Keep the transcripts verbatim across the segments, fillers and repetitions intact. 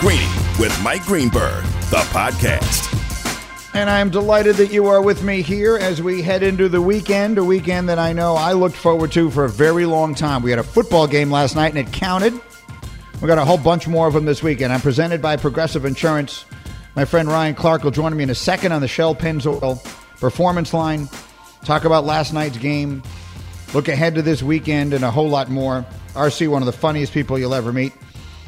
Greeny with Mike Greenberg, the podcast. And I'm delighted that you are with me here as we head into the weekend, a weekend that I know I looked forward to for a very long time. We had a football game last night and it counted. We got a whole bunch more of them this weekend. I'm presented by Progressive Insurance. My friend Ryan Clark will join me in a second on the Shell Pennzoil performance line. Talk about last night's game. Look ahead to this weekend and a whole lot more. R C, one of the funniest people you'll ever meet.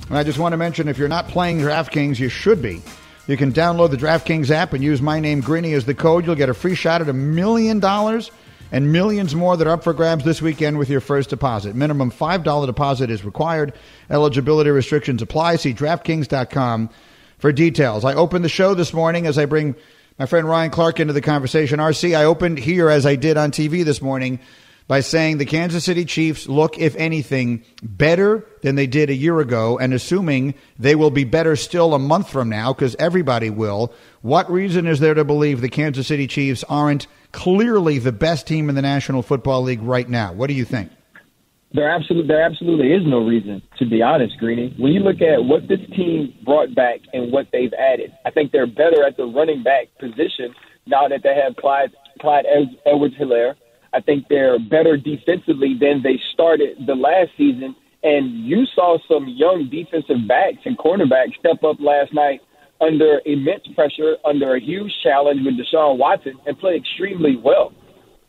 And I just want to mention, if you're not playing DraftKings, you should be. You can download the DraftKings app and use my name, Greeny, as the code. You'll get a free shot at a million dollars and millions more that are up for grabs this weekend with your first deposit. Minimum five dollars deposit is required. Eligibility restrictions apply. See DraftKings dot com for details. I opened the show this morning as I bring my friend Ryan Clark into the conversation. R C, I opened here as I did on T V this morning by saying the Kansas City Chiefs look, if anything, better than they did a year ago, and assuming they will be better still a month from now, because everybody will. What reason is there to believe the Kansas City Chiefs aren't clearly the best team in the National Football League right now? What do you think? There absolutely, there absolutely is no reason, to be honest, Greeny. When you look at what this team brought back and what they've added, I think they're better at the running back position now that they have Clyde, Clyde Edwards-Helaire. I think they're better defensively than they started the last season. And you saw some young defensive backs and cornerbacks step up last night under immense pressure, under a huge challenge with Deshaun Watson, and play extremely well.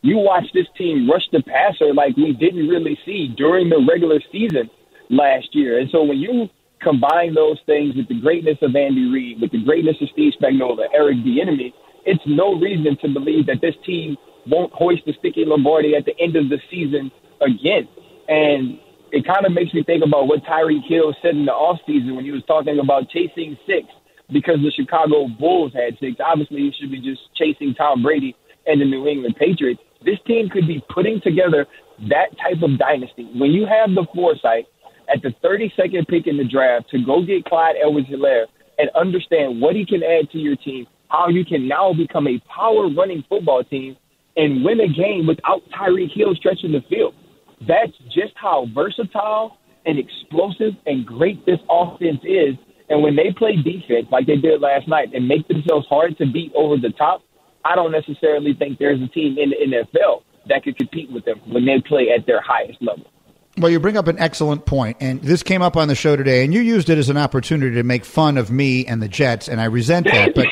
You watch this team rush the passer like we didn't really see during the regular season last year. And so when you combine those things with the greatness of Andy Reid, with the greatness of Steve Spagnuolo, Eric Bieniemy, it's no reason to believe that this team won't hoist the sticky Lombardi at the end of the season again. And it kind of makes me think about what Tyreek Hill said in the offseason when he was talking about chasing six because the Chicago Bulls had six. Obviously, he should be just chasing Tom Brady and the New England Patriots. This team could be putting together that type of dynasty. When you have the foresight at the thirty-second pick in the draft to go get Clyde Edwards-Helaire and understand what he can add to your team, how you can now become a power-running football team, and win a game without Tyreek Hill stretching the field. That's just how versatile and explosive and great this offense is. And when they play defense like they did last night and make themselves hard to beat over the top, I don't necessarily think there's a team in the N F L that could compete with them when they play at their highest level. Well, you bring up an excellent point, and this came up on the show today, and you used it as an opportunity to make fun of me and the Jets, and I resent that, but...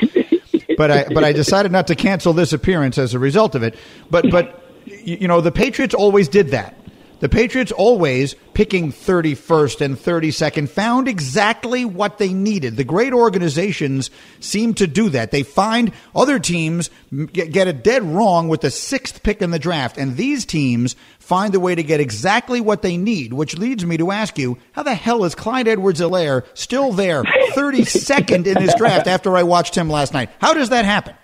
But I but I decided not to cancel this appearance as a result of it. But, but you know, the Patriots always did that. The Patriots always, picking thirty-first and thirty-second, found exactly what they needed. The great organizations seem to do that. They find other teams get it dead wrong with the sixth pick in the draft, and these teams find a way to get exactly what they need, which leads me to ask you, how the hell is Clyde Edwards-Helaire still there thirty-second in this draft after I watched him last night? How does that happen?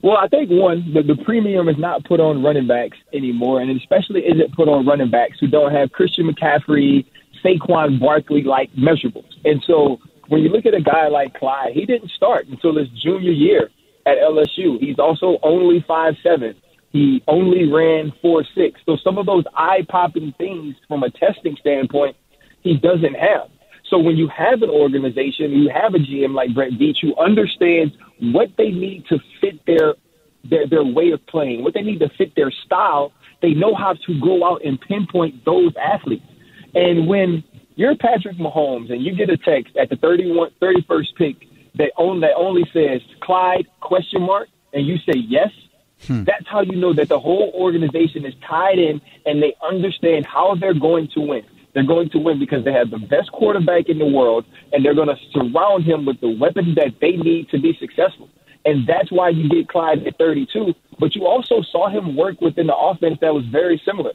Well, I think, one, the, the premium is not put on running backs anymore, and especially isn't put on running backs who don't have Christian McCaffrey, Saquon Barkley-like measurables. And so when you look at a guy like Clyde, he didn't start until his junior year at L S U. He's also only five seven. He only ran four six. So some of those eye-popping things from a testing standpoint, he doesn't have. So when you have an organization, you have a G M like Brent Beach who understands what they need to fit their, their their way of playing, what they need to fit their style, they know how to go out and pinpoint those athletes. And when you're Patrick Mahomes and you get a text at the thirty-first pick that only, that only says Clyde, question mark, and you say yes, hmm. that's how you know that the whole organization is tied in and they understand how they're going to win. They're going to win because they have the best quarterback in the world, and they're going to surround him with the weapons that they need to be successful. And that's why you get Clyde at thirty-two, but you also saw him work within the offense that was very similar.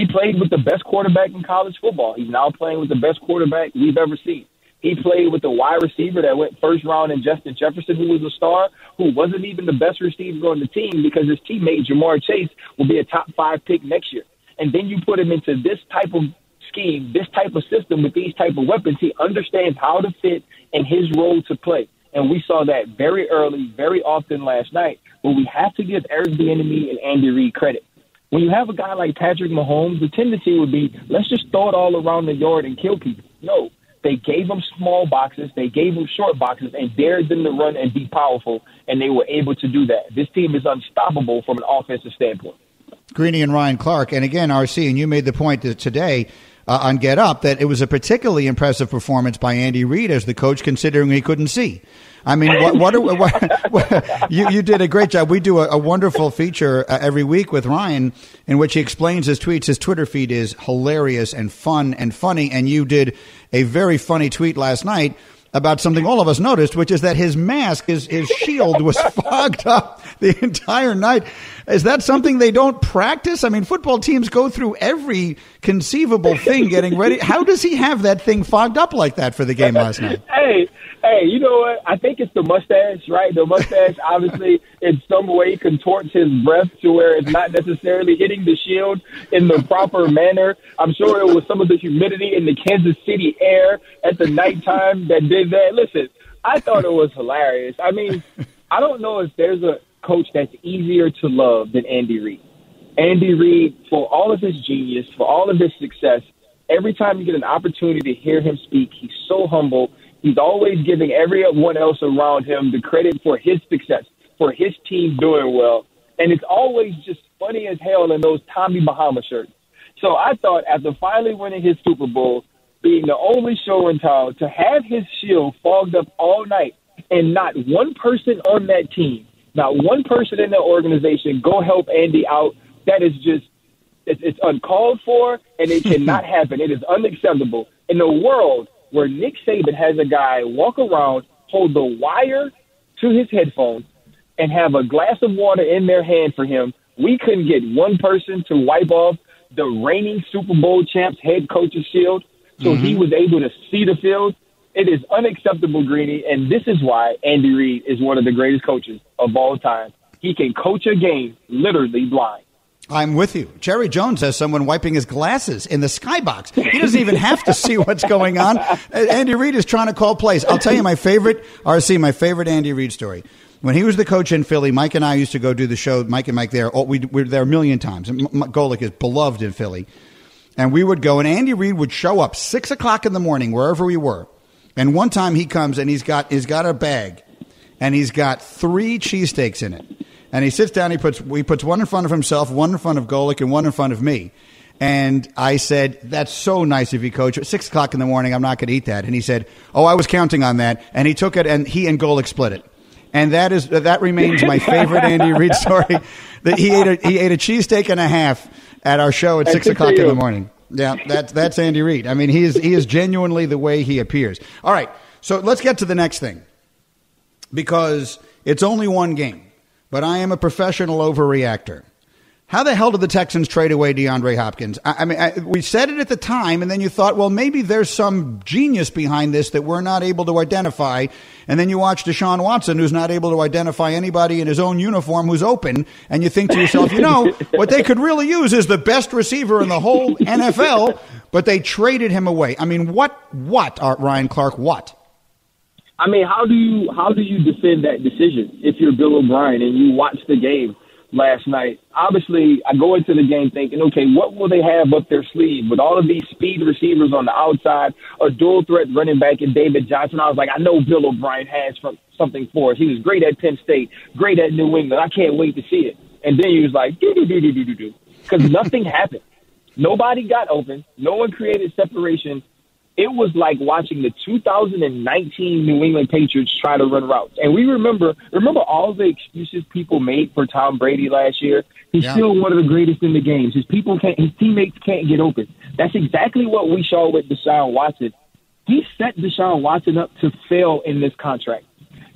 He played with the best quarterback in college football. He's now playing with the best quarterback we've ever seen. He played with the wide receiver that went first round in Justin Jefferson, who was a star, who wasn't even the best receiver on the team because his teammate Jamar Chase will be a top five pick next year. And then you put him into this type of scheme, this type of system with these type of weapons. He understands how to fit and his role to play. And we saw that very early, very often last night. But we have to give Eric Bieniemy and Andy Reid credit. When you have a guy like Patrick Mahomes, the tendency would be, let's just throw it all around the yard and kill people. No. They gave them small boxes, they gave them short boxes, and dared them to run and be powerful, and they were able to do that. This team is unstoppable from an offensive standpoint. Greeny and Ryan Clark, and again, R C, and you made the point that today uh, on Get Up that it was a particularly impressive performance by Andy Reid as the coach, considering he couldn't see. I mean, what, what are what, what, you, you did a great job. We do a, a wonderful feature uh, every week with Ryan in which he explains his tweets. His Twitter feed is hilarious and fun and funny. And you did a very funny tweet last night about something all of us noticed, which is that his mask, his, his shield was fogged up the entire night. Is that something they don't practice? I mean, football teams go through every conceivable thing getting ready. How does he have that thing fogged up like that for the game last night? Hey. Hey, you know what? I think it's the mustache, right? The mustache obviously in some way contorts his breath to where it's not necessarily hitting the shield in the proper manner. I'm sure it was some of the humidity in the Kansas City air at the nighttime that did that. Listen, I thought it was hilarious. I mean, I don't know if there's a coach that's easier to love than Andy Reid. Andy Reid, for all of his genius, for all of his success, every time you get an opportunity to hear him speak, he's so humble. He's always giving everyone else around him the credit for his success, for his team doing well. And it's always just funny as hell in those Tommy Bahama shirts. So I thought after finally winning his Super Bowl, being the only show in town, to have his shield fogged up all night and not one person on that team, not one person in the organization go help Andy out, that is just, it's, it's uncalled for and it cannot happen. It is unacceptable. In the world where Nick Saban has a guy walk around, hold the wire to his headphones, and have a glass of water in their hand for him, we couldn't get one person to wipe off the reigning Super Bowl champs head coach's shield so mm-hmm. he was able to see the field. It is unacceptable, Greeny, and this is why Andy Reid is one of the greatest coaches of all time. He can coach a game literally blind. I'm with you. Jerry Jones has someone wiping his glasses in the skybox. He doesn't even have to see what's going on. Andy Reid is trying to call plays. I'll tell you my favorite, R C, my favorite Andy Reid story. When he was the coach in Philly, Mike and I used to go do the show, Mike and Mike there. Oh, we were there a million times. M- Golic is beloved in Philly. And we would go, and Andy Reid would show up six o'clock in the morning, wherever we were. And one time he comes, and he's got he's got a bag, and he's got three cheesesteaks in it. And he sits down, he puts he puts one in front of himself, one in front of Golic, and one in front of me. And I said, that's so nice of you, Coach. At six o'clock in the morning, I'm not going to eat that. And he said, oh, I was counting on that. And he took it, and he and Golic split it. And that is that remains my favorite Andy Reid story. That he ate a, he ate a cheesesteak and a half at our show at that's six o'clock in the morning. Yeah, that's, that's Andy Reid. I mean, he is he is genuinely the way he appears. All right, so let's get to the next thing because it's only one game. But I am a professional overreactor. How the hell did the Texans trade away DeAndre Hopkins? I, I mean, I, we said it at the time, and then you thought, well, maybe there's some genius behind this that we're not able to identify. And then you watch Deshaun Watson, who's not able to identify anybody in his own uniform who's open, and you think to yourself, you know, what they could really use is the best receiver in the whole N F L, but they traded him away. I mean, what, what, Art Ryan Clark, what? I mean, how do you how do you defend that decision if you're Bill O'Brien and you watch the game last night? Obviously, I go into the game thinking, okay, what will they have up their sleeve with all of these speed receivers on the outside, a dual threat running back in David Johnson? I was like, I know Bill O'Brien has from, something for us. He was great at Penn State, great at New England. I can't wait to see it. And then he was like, do do do do do do do, because nothing happened. Nobody got open. No one created separation. It was like watching the two thousand nineteen New England Patriots try to run routes. And we remember remember all the excuses people made for Tom Brady last year? He's yeah. still one of the greatest in the games. His people can't, his teammates can't get open. That's exactly what we saw with Deshaun Watson. He set Deshaun Watson up to fail in this contract.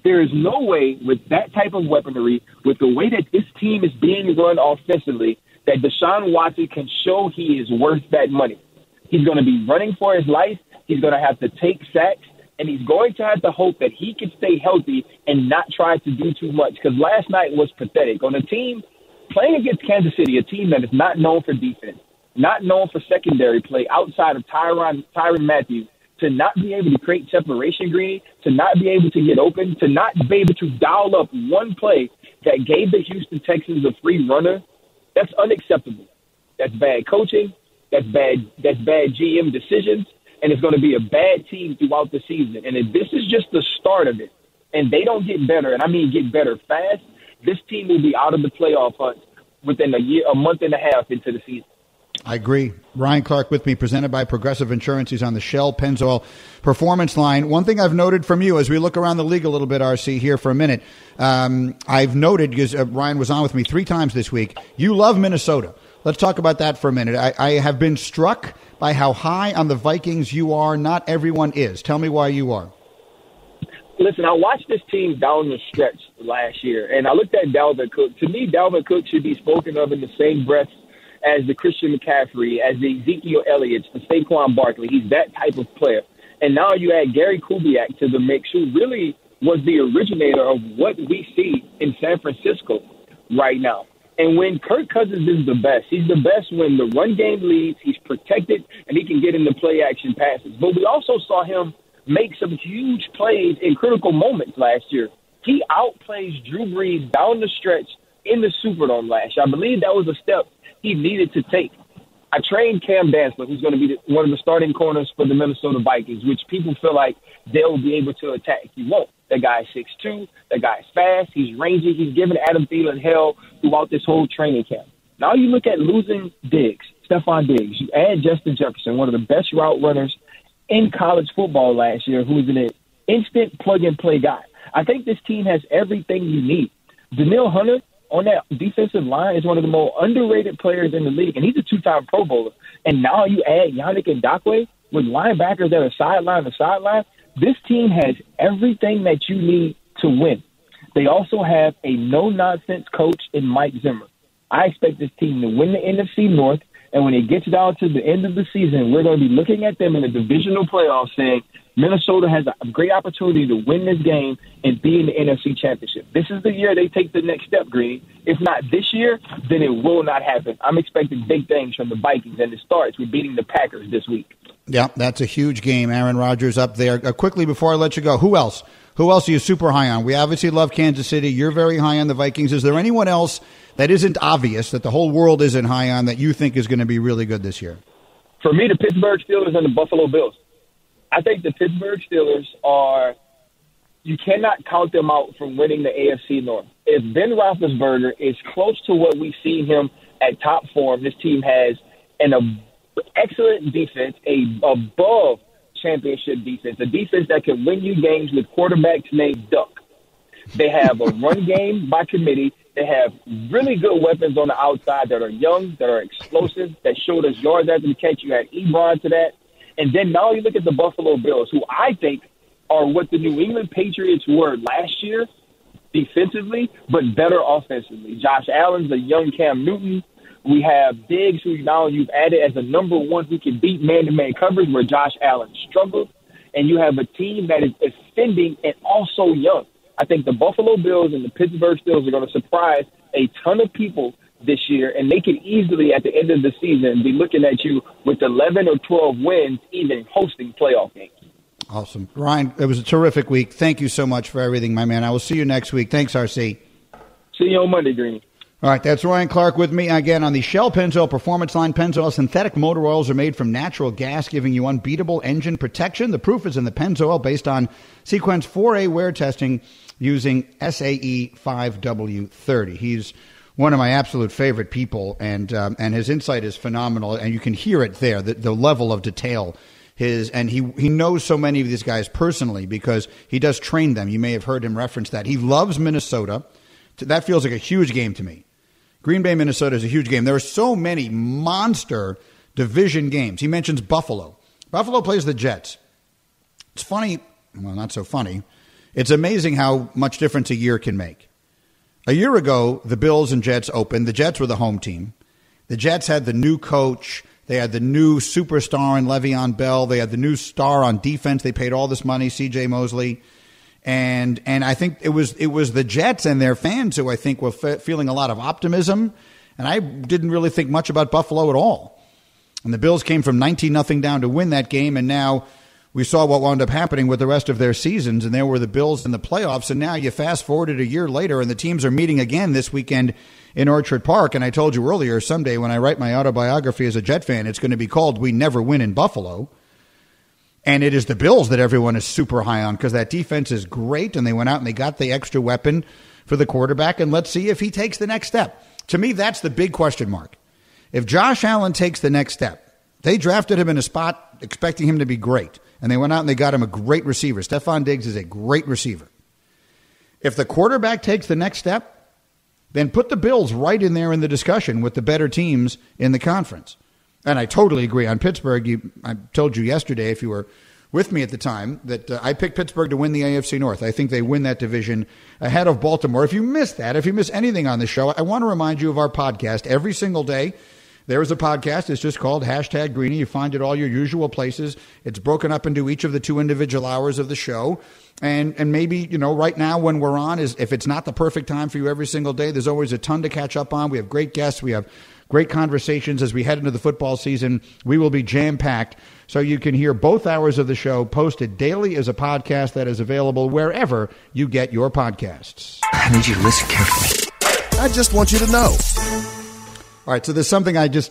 There is no way with that type of weaponry, with the way that this team is being run offensively, that Deshaun Watson can show he is worth that money. He's going to be running for his life. He's going to have to take sacks. And he's going to have to hope that he can stay healthy and not try to do too much. Because last night was pathetic. On a team playing against Kansas City, a team that is not known for defense, not known for secondary play outside of Tyrann Tyrann Mathieu, to not be able to create separation, Greeny, to not be able to get open, to not be able to dial up one play that gave the Houston Texans a free runner, that's unacceptable. That's bad coaching. That's bad, that's bad G M decisions. And it's going to be a bad team throughout the season. And if this is just the start of it, and they don't get better, and I mean get better fast, this team will be out of the playoff hunt within a year, a month and a half into the season. I agree. Ryan Clark with me, presented by Progressive Insurance. He's on the Shell Pennzoil Performance Line. One thing I've noted from you as we look around the league a little bit, R C, here for a minute, um, I've noted, because uh, Ryan was on with me three times this week, you love Minnesota. Let's talk about that for a minute. I, I have been struck by how high on the Vikings you are. Not everyone is. Tell me why you are. Listen, I watched this team down the stretch last year, and I looked at Dalvin Cook. To me, Dalvin Cook should be spoken of in the same breath as the Christian McCaffrey, as the Ezekiel Elliott, the Saquon Barkley. He's that type of player. And now you add Gary Kubiak to the mix, who really was the originator of what we see in San Francisco right now. And when Kirk Cousins is the best, he's the best when the run game leads, he's protected, and he can get into play-action passes. But we also saw him make some huge plays in critical moments last year. He outplays Drew Brees down the stretch in the Superdome last year. I believe that was a step he needed to take. I trained Cam Dantzler, who's going to be one of the starting corners for the Minnesota Vikings, which people feel like they'll be able to attack. He won't. That guy's six two. That guy's fast. He's rangy. He's given Adam Thielen hell throughout this whole training camp. Now you look at losing Diggs, Stephon Diggs. You add Justin Jefferson, one of the best route runners in college football last year, who is an instant plug-and-play guy. I think this team has everything you need. Danielle Hunter on that defensive line is one of the more underrated players in the league, and he's a two-time Pro Bowler. And now you add Yannick Ngakoue with linebackers that are sideline to sideline. This team has everything that you need to win. They also have a no-nonsense coach in Mike Zimmer. I expect this team to win the N F C North, and when it gets down to the end of the season, we're going to be looking at them in a divisional playoff saying Minnesota has a great opportunity to win this game and be in the N F C Championship. This is the year they take the next step, Greeny. If not this year, then it will not happen. I'm expecting big things from the Vikings, and it starts with beating the Packers this week. Yeah, that's a huge game. Aaron Rodgers up there. Uh, quickly, before I let you go, who else? Who else are you super high on? We obviously love Kansas City. You're very high on the Vikings. Is there anyone else that isn't obvious, that the whole world isn't high on, that you think is going to be really good this year? For me, the Pittsburgh Steelers and the Buffalo Bills. I think the Pittsburgh Steelers are – you cannot count them out from winning the A F C North. If Ben Roethlisberger is close to what we see him at top form, this team has an – excellent defense, a above championship defense, a defense that can win you games with quarterbacks named Duck. They have a run game by committee. They have really good weapons on the outside that are young, that are explosive, that showed us yards after the catch. You had Ebron to that. And then now you look at the Buffalo Bills, who I think are what the New England Patriots were last year defensively, but better offensively. Josh Allen's a young Cam Newton. We have Diggs, who now you've added as a number one who can beat man-to-man coverage where Josh Allen struggled. And you have a team that is ascending and also young. I think the Buffalo Bills and the Pittsburgh Steelers are going to surprise a ton of people this year, and they could easily, at the end of the season, be looking at you with eleven or twelve wins, even hosting playoff games. Awesome. Ryan, it was a terrific week. Thank you so much for everything, my man. I will see you next week. Thanks, R C. See you on Monday, Green. All right, that's Ryan Clark with me again on the Shell Pennzoil Performance Line. Pennzoil synthetic motor oils are made from natural gas, giving you unbeatable engine protection. The proof is in the Pennzoil based on Sequence four A wear testing using S A E five W thirty. He's one of my absolute favorite people, and um, and his insight is phenomenal, and you can hear it there, the, the level of detail. His and he he knows so many of these guys personally because he does train them. You may have heard him reference that. He loves Minnesota. That feels like a huge game to me. Green Bay, Minnesota is a huge game. There are so many monster division games. He mentions Buffalo. Buffalo plays the Jets. It's funny. Well, not so funny. It's amazing how much difference a year can make. A year ago, the Bills and Jets opened. The Jets were the home team. The Jets had the new coach. They had the new superstar in Le'Veon Bell. They had the new star on defense. They paid all this money, C J Mosley. And and I think it was it was the Jets and their fans who I think were fe- feeling a lot of optimism. And I didn't really think much about Buffalo at all. And the Bills came from nineteen nothing down to win that game. And now we saw what wound up happening with the rest of their seasons. And there were the Bills in the playoffs. And now you fast forward it a year later, and the teams are meeting again this weekend in Orchard Park. And I told you earlier, someday when I write my autobiography as a Jet fan, it's going to be called We Never Win in Buffalo. And it is the Bills that everyone is super high on because that defense is great. And they went out and they got the extra weapon for the quarterback. And let's see if he takes the next step. To me, that's the big question mark. If Josh Allen takes the next step, they drafted him in a spot expecting him to be great. And they went out and they got him a great receiver. Stephon Diggs is a great receiver. If the quarterback takes the next step, then put the Bills right in there in the discussion with the better teams in the conference. And I totally agree. On Pittsburgh, you, I told you yesterday, if you were with me at the time, that uh, I picked Pittsburgh to win the A F C North. I think they win that division ahead of Baltimore. If you missed that, if you miss anything on the show, I want to remind you of our podcast. Every single day, there is a podcast. It's just called Hashtag Greeny. You find it all your usual places. It's broken up into each of the two individual hours of the show. And and maybe, you know, right now when we're on, is if it's not the perfect time for you every single day, there's always a ton to catch up on. We have great guests. We have great conversations as we head into the football season. We will be jam-packed. So you can hear both hours of the show posted daily as a podcast that is available wherever you get your podcasts. I need you to listen carefully. I just want you to know. All right, so there's something I just,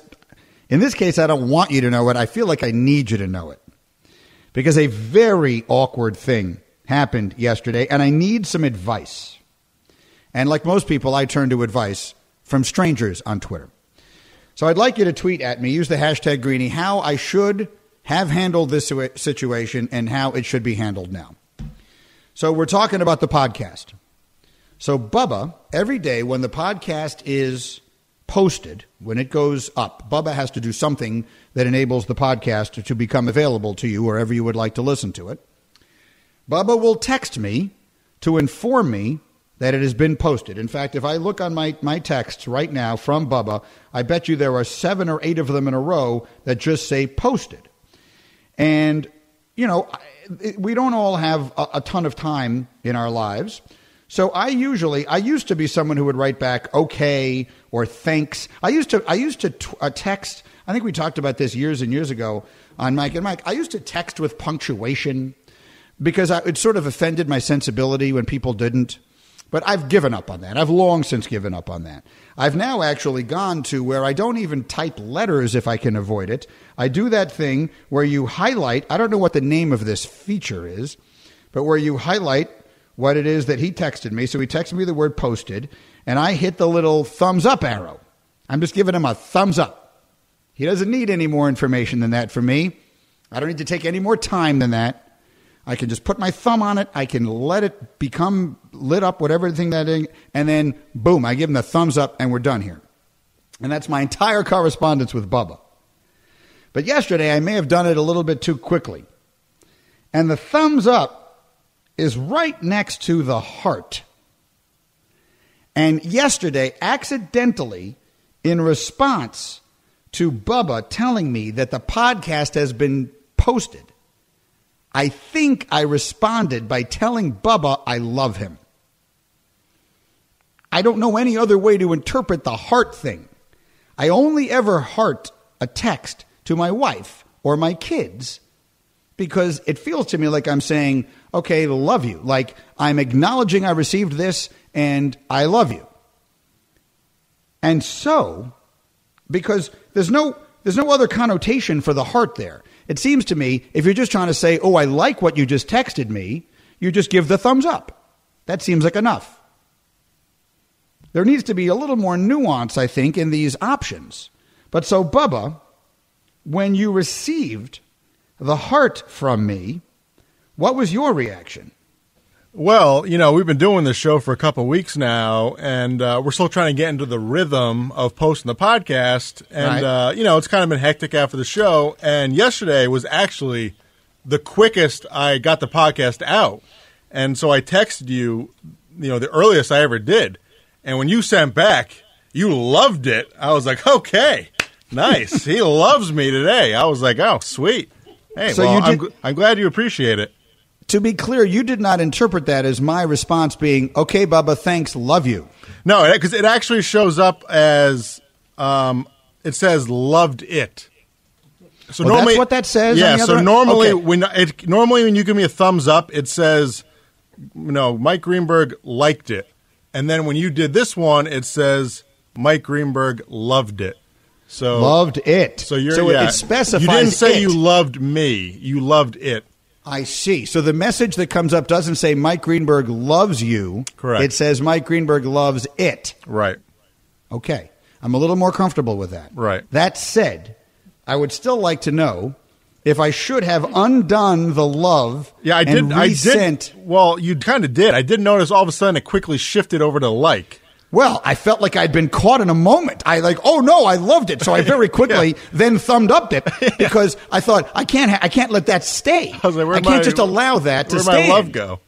in this case, I don't want you to know it. I feel like I need you to know it. Because a very awkward thing happened yesterday, and I need some advice. And like most people, I turn to advice from strangers on Twitter. So I'd like you to tweet at me, use the hashtag Greeny, how I should have handled this situation and how it should be handled now. So we're talking about the podcast. So Bubba, every day when the podcast is posted, when it goes up, Bubba has to do something that enables the podcast to become available to you wherever you would like to listen to it. Bubba will text me to inform me that it has been posted. In fact, if I look on my, my texts right now from Bubba, I bet you there are seven or eight of them in a row that just say posted. And, you know, we don't all have a, a ton of time in our lives. So I usually, I used to be someone who would write back, okay, or thanks. I used to, I used to t- uh, text, I think we talked about this years and years ago on Mike and Mike. I used to text with punctuation because I, it sort of offended my sensibility when people didn't. But I've given up on that. I've long since given up on that. I've now actually gone to where I don't even type letters if I can avoid it. I do that thing where you highlight, I don't know what the name of this feature is, but where you highlight what it is that he texted me. So he texted me the word posted, and I hit the little thumbs up arrow. I'm just giving him a thumbs up. He doesn't need any more information than that from me. I don't need to take any more time than that. I can just put my thumb on it. I can let it become lit up, whatever thing that is. And then, boom, I give him the thumbs up and we're done here. And that's my entire correspondence with Bubba. But yesterday, I may have done it a little bit too quickly. And the thumbs up is right next to the heart. And yesterday, accidentally, in response to Bubba telling me that the podcast has been posted, I think I responded by telling Bubba I love him. I don't know any other way to interpret the heart thing. I only ever heart a text to my wife or my kids because it feels to me like I'm saying, okay, love you. Like I'm acknowledging I received this and I love you. And so, because there's no, there's no other connotation for the heart there. It seems to me, if you're just trying to say, oh, I like what you just texted me, you just give the thumbs up. That seems like enough. There needs to be a little more nuance, I think, in these options. But so, Bubba, when you received the heart from me, what was your reaction? Well, you know, we've been doing this show for a couple of weeks now, and uh, we're still trying to get into the rhythm of posting the podcast. And, right. uh, you know, it's kind of been hectic after the show. And yesterday was actually the quickest I got the podcast out. And so I texted you, you know, the earliest I ever did. And when you sent back, You loved it. I was like, okay, nice. He loves me today. I was like, oh, sweet. Hey, so well, you did- I'm, g- I'm glad you appreciate it. To be clear, you did not interpret that as my response being, okay, Bubba, thanks, love you. No, because it actually shows up as, um, it says loved it. So well, normally, that's what that says? Yeah, on the other so end? normally okay. when it, normally when you give me a thumbs up, it says, you know, Mike Greenberg liked it. And then when you did this one, it says Mike Greenberg loved it. So Loved it. So, you're, so yeah, it specifies You didn't say it. You loved me. You loved it. I see. So the message that comes up doesn't say Mike Greenberg loves you. Correct. It says Mike Greenberg loves it. Right. Okay. I'm a little more comfortable with that. Right. That said, I would still like to know if I should have undone the love yeah, I did, and resent. I did, well, you kind of did. I did notice all of a sudden it quickly shifted over to like. Well, I felt like I'd been caught in a moment. I like, oh, no, I loved it. So I very quickly yeah. then thumbed up it because I thought, I can't ha- I can't let that stay. I, like, I can't my, just allow that to stay. Where'd my love go?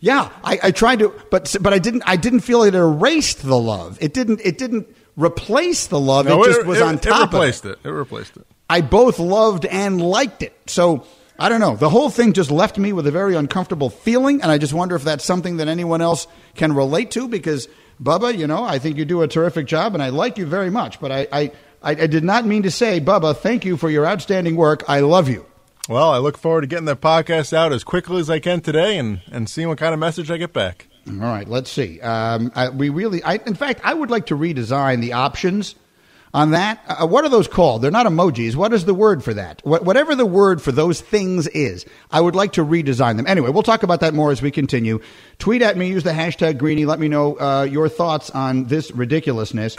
Yeah, I, I tried to, but but I didn't I didn't feel it erased the love. It didn't It didn't replace the love. No, it just it, was it, on top it replaced of it. it. It replaced it. I both loved and liked it. So I don't know. The whole thing just left me with a very uncomfortable feeling, and I just wonder if that's something that anyone else can relate to because – Bubba, you know, I think you do a terrific job, and I like you very much. But I, I, I did not mean to say, Bubba, thank you for your outstanding work. I love you. Well, I look forward to getting that podcast out as quickly as I can today and, and seeing what kind of message I get back. All right, let's see. Um, I, we really, I, in fact, I would like to redesign the options on that. Uh, what are those called? They're not emojis. What is the word for that? Wh- whatever the word for those things is, I would like to redesign them. Anyway, we'll talk about that more as we continue. Tweet at me. Use the hashtag Greeny. Let me know uh, your thoughts on this ridiculousness.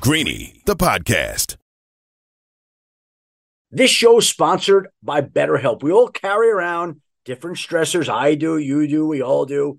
Greeny, the podcast. This show is sponsored by BetterHelp. We all carry around different stressors. I do, you do, we all do.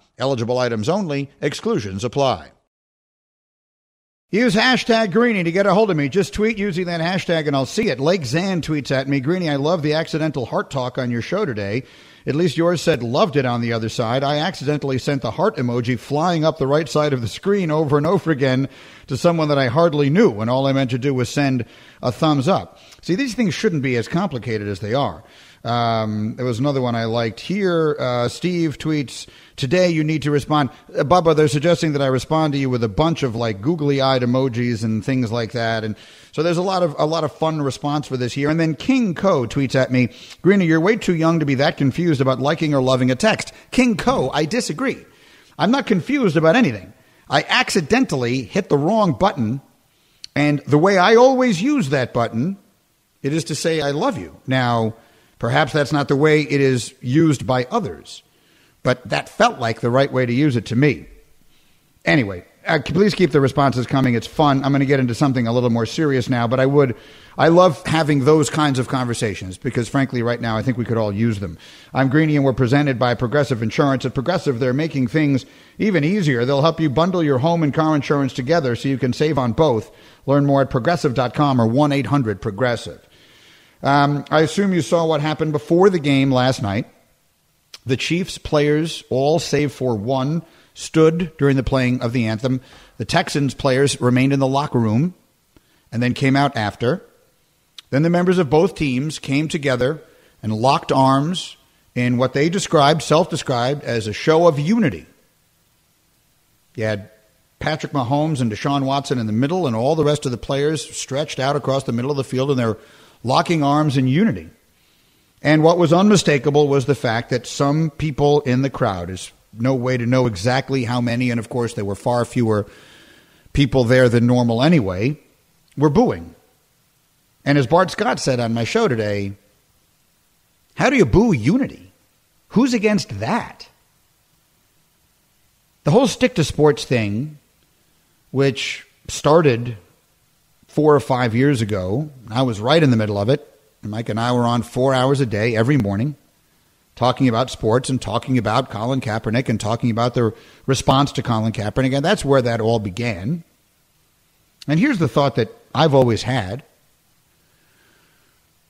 Eligible items only. Exclusions apply. Use hashtag Greeny to get a hold of me. Just tweet using that hashtag and I'll see it. Lake Zan tweets at me, Greeny, I love the accidental heart talk on your show today. At least yours said loved it on the other side. I accidentally sent the heart emoji flying up the right side of the screen over and over again to someone that I hardly knew when all I meant to do was send a thumbs up. See, these things shouldn't be as complicated as they are. Um, there was another one I liked here. Uh, Steve tweets, today you need to respond. Uh, Bubba, they're suggesting that I respond to you with a bunch of like googly eyed emojis and things like that. And so there's a lot of, a lot of fun response for this here. And then King Co tweets at me, Greeny, you're way too young to be that confused about liking or loving a text. King Co, I disagree. I'm not confused about anything. I accidentally hit the wrong button. And the way I always use that button, it is to say, I love you. Now, perhaps that's not the way it is used by others, but that felt like the right way to use it to me. Anyway, uh, please keep the responses coming. It's fun. I'm going to get into something a little more serious now, but I would, I love having those kinds of conversations because, frankly, right now, I think we could all use them. I'm Greeny, and we're presented by Progressive Insurance. At Progressive, they're making things even easier. They'll help you bundle your home and car insurance together so you can save on both. Learn more at progressive dot com or one eight hundred progressive. Um, I assume you saw what happened before the game last night. The Chiefs players, all save for one, stood during the playing of the anthem. The Texans players remained in the locker room and then came out after. Then the members of both teams came together and locked arms in what they described, self-described, as a show of unity. You had Patrick Mahomes and Deshaun Watson in the middle and all the rest of the players stretched out across the middle of the field, and they're locking arms in unity. And what was unmistakable was the fact that some people in the crowd, there's no way to know exactly how many, and of course there were far fewer people there than normal anyway, were booing. And as Bart Scott said on my show today, how do you boo unity? Who's against that? The whole stick to sports thing, which started four or five years ago, I was right in the middle of it. Mike and I were on four hours a day every morning talking about sports and talking about Colin Kaepernick and talking about the response to Colin Kaepernick. And that's where that all began. And here's the thought that I've always had.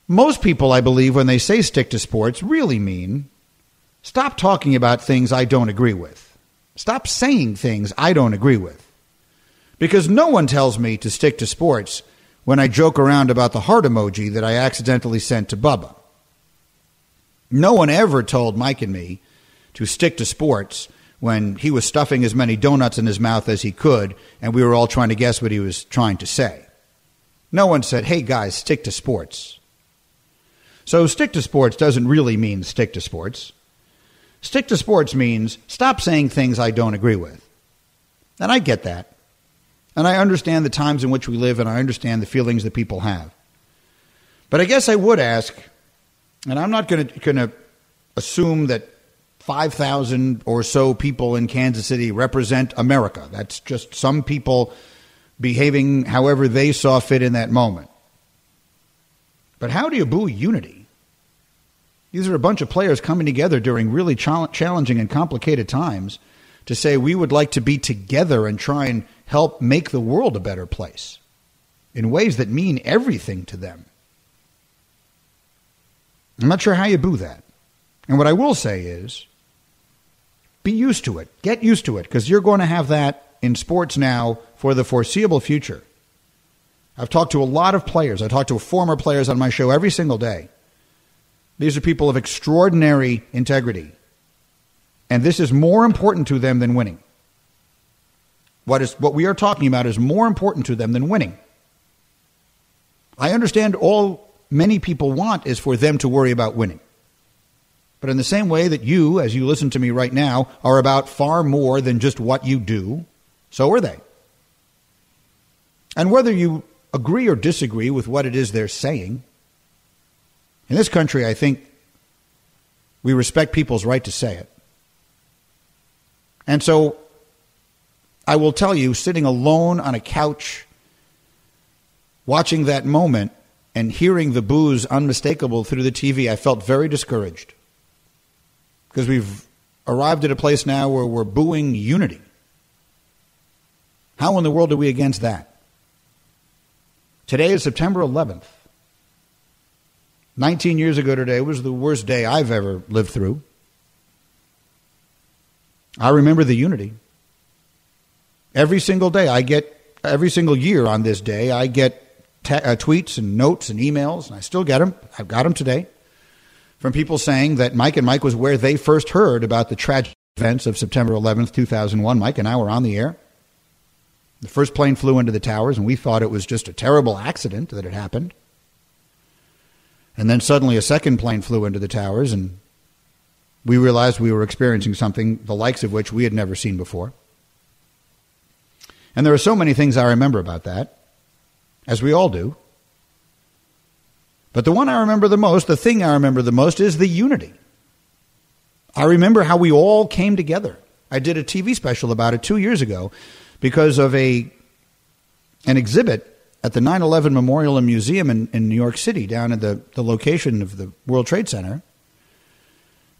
Most people, I believe, when they say stick to sports, really mean stop talking about things I don't agree with. Stop saying things I don't agree with. Because no one tells me to stick to sports when I joke around about the heart emoji that I accidentally sent to Bubba. No one ever told Mike and me to stick to sports when he was stuffing as many donuts in his mouth as he could and we were all trying to guess what he was trying to say. No one said, hey, guys, stick to sports. So stick to sports doesn't really mean stick to sports. Stick to sports means stop saying things I don't agree with. And I get that. And I understand the times in which we live, and I understand the feelings that people have. But I guess I would ask, and I'm not going to assume that five thousand or so people in Kansas City represent America. That's just some people behaving however they saw fit in that moment. But how do you boo unity? These are a bunch of players coming together during really challenging and complicated times to say we would like to be together and try and help make the world a better place in ways that mean everything to them. I'm not sure how you boo that. And what I will say is be used to it. Get used to it, because you're going to have that in sports now for the foreseeable future. I've talked to a lot of players. I talk to former players on my show every single day. These are people of extraordinary integrity. And this is more important to them than winning. What is what we are talking about is more important to them than winning. I understand all many people want is for them to worry about winning. But in the same way that you, as you listen to me right now, are about far more than just what you do, so are they. And whether you agree or disagree with what it is they're saying, in this country, I think we respect people's right to say it. And so I will tell you, sitting alone on a couch, watching that moment and hearing the boos unmistakable through the T V, I felt very discouraged because we've arrived at a place now where we're booing unity. How in the world are we against that? Today is September eleventh. nineteen years ago today was the worst day I've ever lived through. I remember the unity. Every single day I get, every single year on this day, I get t- uh, tweets and notes and emails, and I still get them. I've got them today from people saying that Mike and Mike was where they first heard about the tragic events of September eleventh, two thousand one. Mike and I were on the air. The first plane flew into the towers, and we thought it was just a terrible accident that had happened. And then suddenly a second plane flew into the towers, and we realized we were experiencing something the likes of which we had never seen before. And there are so many things I remember about that, as we all do. But the one I remember the most, the thing I remember the most, is the unity. I remember how we all came together. I did a T V special about it two years ago because of a an exhibit at the nine eleven Memorial and Museum in, in New York City, down at the, the location of the World Trade Center.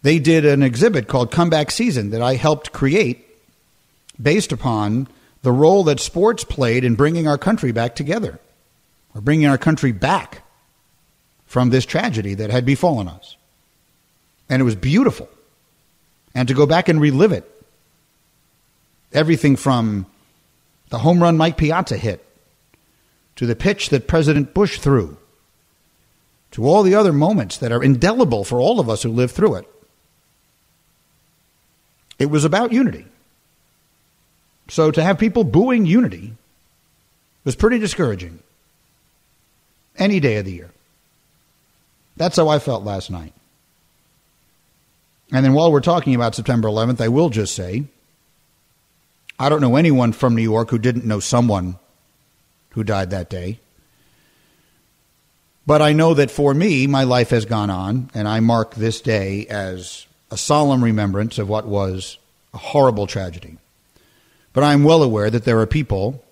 They did an exhibit called Comeback Season that I helped create based upon the role that sports played in bringing our country back together, or bringing our country back from this tragedy that had befallen us. And it was beautiful. And to go back and relive it, everything from the home run Mike Piazza hit, to the pitch that President Bush threw, to all the other moments that are indelible for all of us who lived through it. It was about unity. So to have people booing unity was pretty discouraging any day of the year. That's how I felt last night. And then while we're talking about September eleventh, I will just say, I don't know anyone from New York who didn't know someone who died that day. But I know that for me, my life has gone on, and I mark this day as a solemn remembrance of what was a horrible tragedy. But I'm well aware that there are people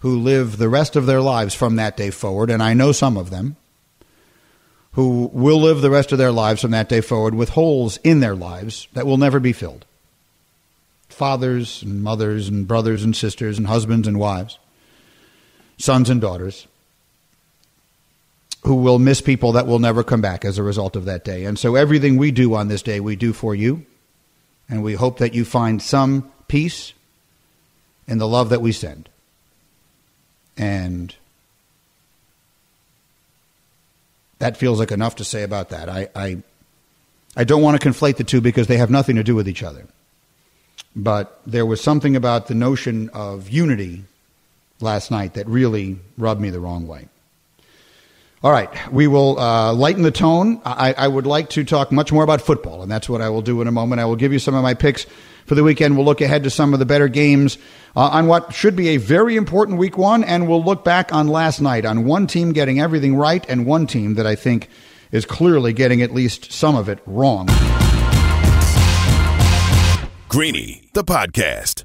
who live the rest of their lives from that day forward, and I know some of them, who will live the rest of their lives from that day forward with holes in their lives that will never be filled. Fathers and mothers and brothers and sisters and husbands and wives, sons and daughters, who will miss people that will never come back as a result of that day. And so everything we do on this day, we do for you. And we hope that you find some peace in the love that we send. And that feels like enough to say about that. I, I, I don't want to conflate the two because they have nothing to do with each other. But there was something about the notion of unity last night that really rubbed me the wrong way. All right, we will uh, lighten the tone. I, I would like to talk much more about football, and that's what I will do in a moment. I will give you some of my picks for the weekend. We'll look ahead to some of the better games uh, on what should be a very important week one, and we'll look back on last night on one team getting everything right and one team that I think is clearly getting at least some of it wrong. Greeny, the podcast.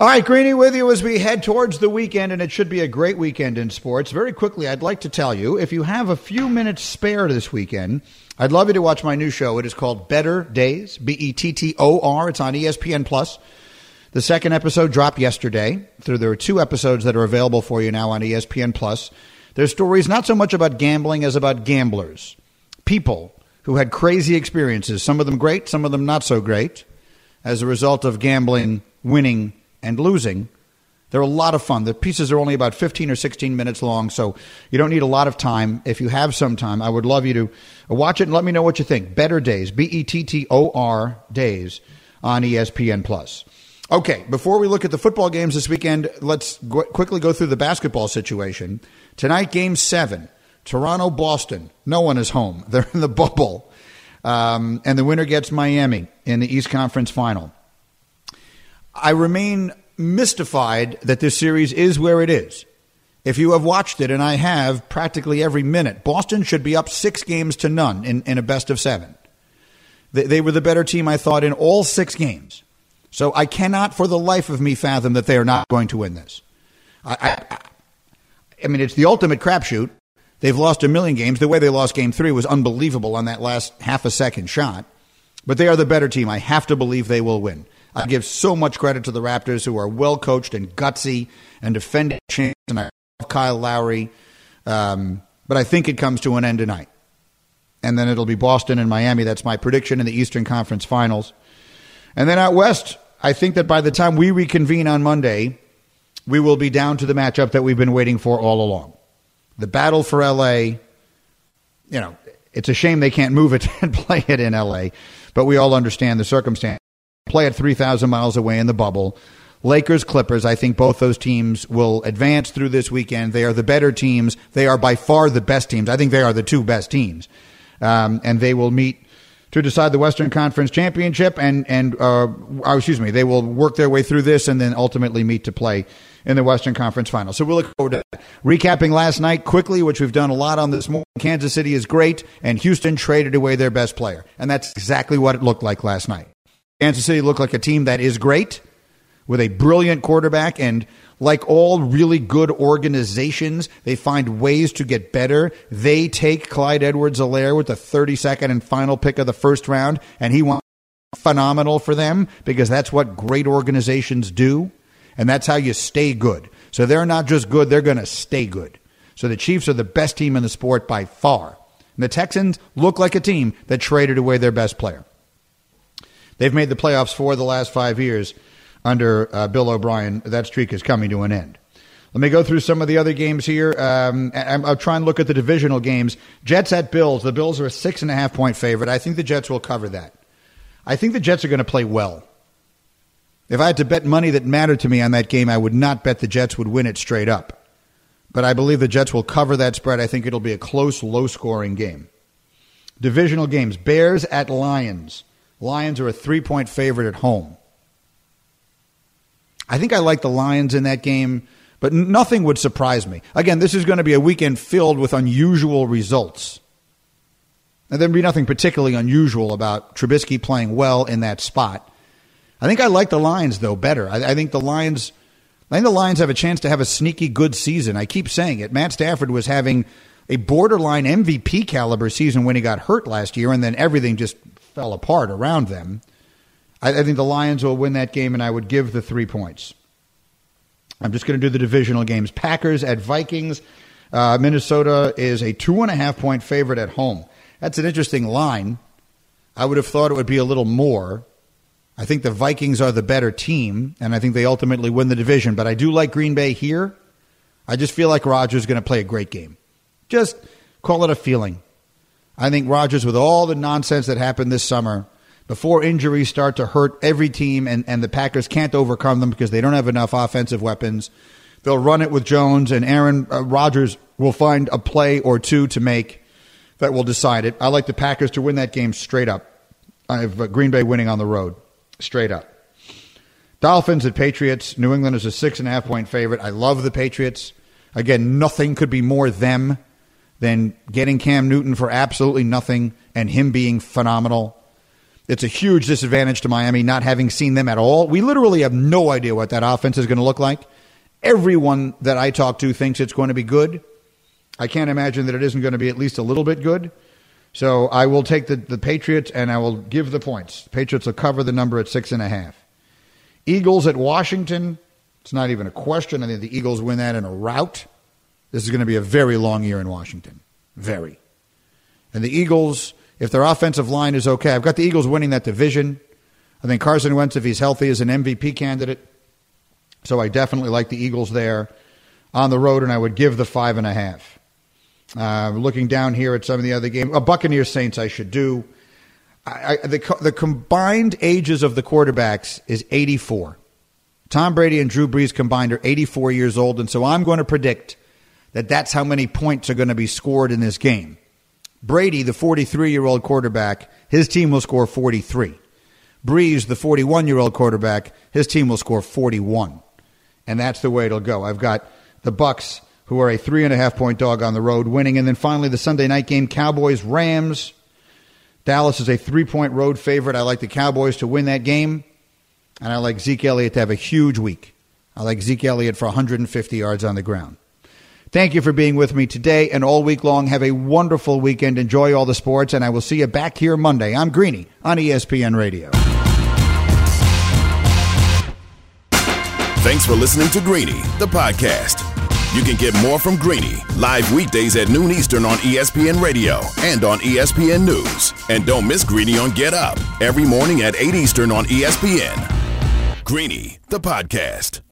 All right, Greeny with you as we head towards the weekend, and it should be a great weekend in sports. Very quickly, I'd like to tell you, if you have a few minutes spare this weekend, I'd love you to watch my new show. It is called Better Days, B E T T O R. It's on E S P N plus. The second episode dropped yesterday. So there are two episodes that are available for you now on E S P N plus. They're stories not so much about gambling as about gamblers, people who had crazy experiences, some of them great, some of them not so great, as a result of gambling, winning, and losing. They're a lot of fun. The pieces are only about fifteen or sixteen minutes long, so you don't need a lot of time. If you have some time, I would love you to watch it and let me know what you think. Better Days, B E T T O R Days on E S P N plus. Okay, before we look at the football games this weekend, let's go- quickly go through the basketball situation. Tonight, game seven, Toronto, Boston. No one is home. They're in the bubble. Um, and the winner gets Miami in the East Conference Final. I remain mystified that this series is where it is. If you have watched it, and I have practically every minute, Boston should be up six games to none in, in a best of seven. They, they were the better team, I thought, in all six games. So I cannot for the life of me fathom that they are not going to win this. I, I, I mean, it's the ultimate crapshoot. They've lost a million games. The way they lost game three was unbelievable on that last half a second shot. But they are the better team. I have to believe they will win. I give so much credit to the Raptors, who are well-coached and gutsy and defending champs, and I love Kyle Lowry. Um, but I think it comes to an end tonight. And then it'll be Boston and Miami. That's my prediction in the Eastern Conference Finals. And then out West, I think that by the time we reconvene on Monday, we will be down to the matchup that we've been waiting for all along. The battle for L A, you know, it's a shame they can't move it and play it in L A, but we all understand the circumstance. Play at three thousand miles away in the bubble. Lakers, Clippers, I think both those teams will advance through this weekend. They are the better teams. They are by far the best teams. I think they are the two best teams. Um, and they will meet to decide the Western Conference Championship, and, and uh, excuse me, they will work their way through this and then ultimately meet to play in the Western Conference Finals. So we'll look forward to that. Recapping last night quickly, which we've done a lot on this morning, Kansas City is great, and Houston traded away their best player. And that's exactly what it looked like last night. Kansas City looked like a team that is great, with a brilliant quarterback, and like all really good organizations, they find ways to get better. They take Clyde Edwards-Helaire with the thirty-second and final pick of the first round, and he went phenomenal for them, because that's what great organizations do, and that's how you stay good. So they're not just good, they're going to stay good. So the Chiefs are the best team in the sport by far. And the Texans look like a team that traded away their best player. They've made the playoffs for the last five years. Under uh, Bill O'Brien, that streak is coming to an end. Let me go through some of the other games here. Um, I'm, I'll try and look at the divisional games. Jets at Bills. The Bills are a six and a half point favorite. I think the Jets will cover that. I think the Jets are going to play well. If I had to bet money that mattered to me on that game, I would not bet the Jets would win it straight up. But I believe the Jets will cover that spread. I think it'll be a close, low-scoring game. Divisional games. Bears at Lions. Lions are a three point favorite at home. I think I like the Lions in that game, but nothing would surprise me. Again, this is going to be a weekend filled with unusual results. And there'd be nothing particularly unusual about Trubisky playing well in that spot. I think I like the Lions, though, better. I, I think the Lions I think the Lions have a chance to have a sneaky good season. I keep saying it. Matt Stafford was having a borderline M V P caliber season when he got hurt last year, and then everything just fell apart around them. I think the Lions will win that game, and I would give the three points. I'm just going to do the divisional games. Packers at Vikings. Uh, Minnesota is a two and a half point favorite at home. That's an interesting line. I would have thought it would be a little more. I think the Vikings are the better team, and I think they ultimately win the division. But I do like Green Bay here. I just feel like Rodgers is going to play a great game. Just call it a feeling. I think Rodgers, with all the nonsense that happened this summer, before injuries start to hurt every team, and, and the Packers can't overcome them because they don't have enough offensive weapons, they'll run it with Jones, and Aaron uh, Rodgers will find a play or two to make that will decide it. I like the Packers to win that game straight up. I have uh, Green Bay winning on the road straight up. Dolphins at Patriots. New England is a six and a half point favorite. I love the Patriots. Again, nothing could be more them than getting Cam Newton for absolutely nothing and him being phenomenal. It's a huge disadvantage to Miami not having seen them at all. We literally have no idea what that offense is going to look like. Everyone that I talk to thinks it's going to be good. I can't imagine that it isn't going to be at least a little bit good. So I will take the, the Patriots, and I will give the points. The Patriots will cover the number at six and a half. Eagles at Washington. It's not even a question. I think the Eagles win that in a rout. This is going to be a very long year in Washington. Very. And the Eagles, if their offensive line is okay, I've got the Eagles winning that division. I think Carson Wentz, if he's healthy, is an M V P candidate. So I definitely like the Eagles there on the road, and I would give the five and a half. Uh, looking down here at some of the other games, uh, Buccaneers Saints I should do. I, I, the, the combined ages of the quarterbacks is eighty-four. Tom Brady and Drew Brees combined are eighty-four years old, and so I'm going to predict that that's how many points are going to be scored in this game. Brady, the forty-three-year-old quarterback, his team will score forty-three. Brees, the forty-one-year-old quarterback, his team will score forty-one. And that's the way it'll go. I've got the Bucs, who are a three and a half point dog on the road, winning. And then finally, the Sunday night game, Cowboys-Rams. Dallas is a three point road favorite. I like the Cowboys to win that game. And I like Zeke Elliott to have a huge week. I like Zeke Elliott for one hundred fifty yards on the ground. Thank you for being with me today and all week long. Have a wonderful weekend. Enjoy all the sports, and I will see you back here Monday. I'm Greeny on E S P N Radio. Thanks for listening to Greeny, the podcast. You can get more from Greeny live weekdays at noon Eastern on E S P N Radio and on E S P N News. And don't miss Greeny on Get Up every morning at eight Eastern on E S P N. Greeny, the podcast.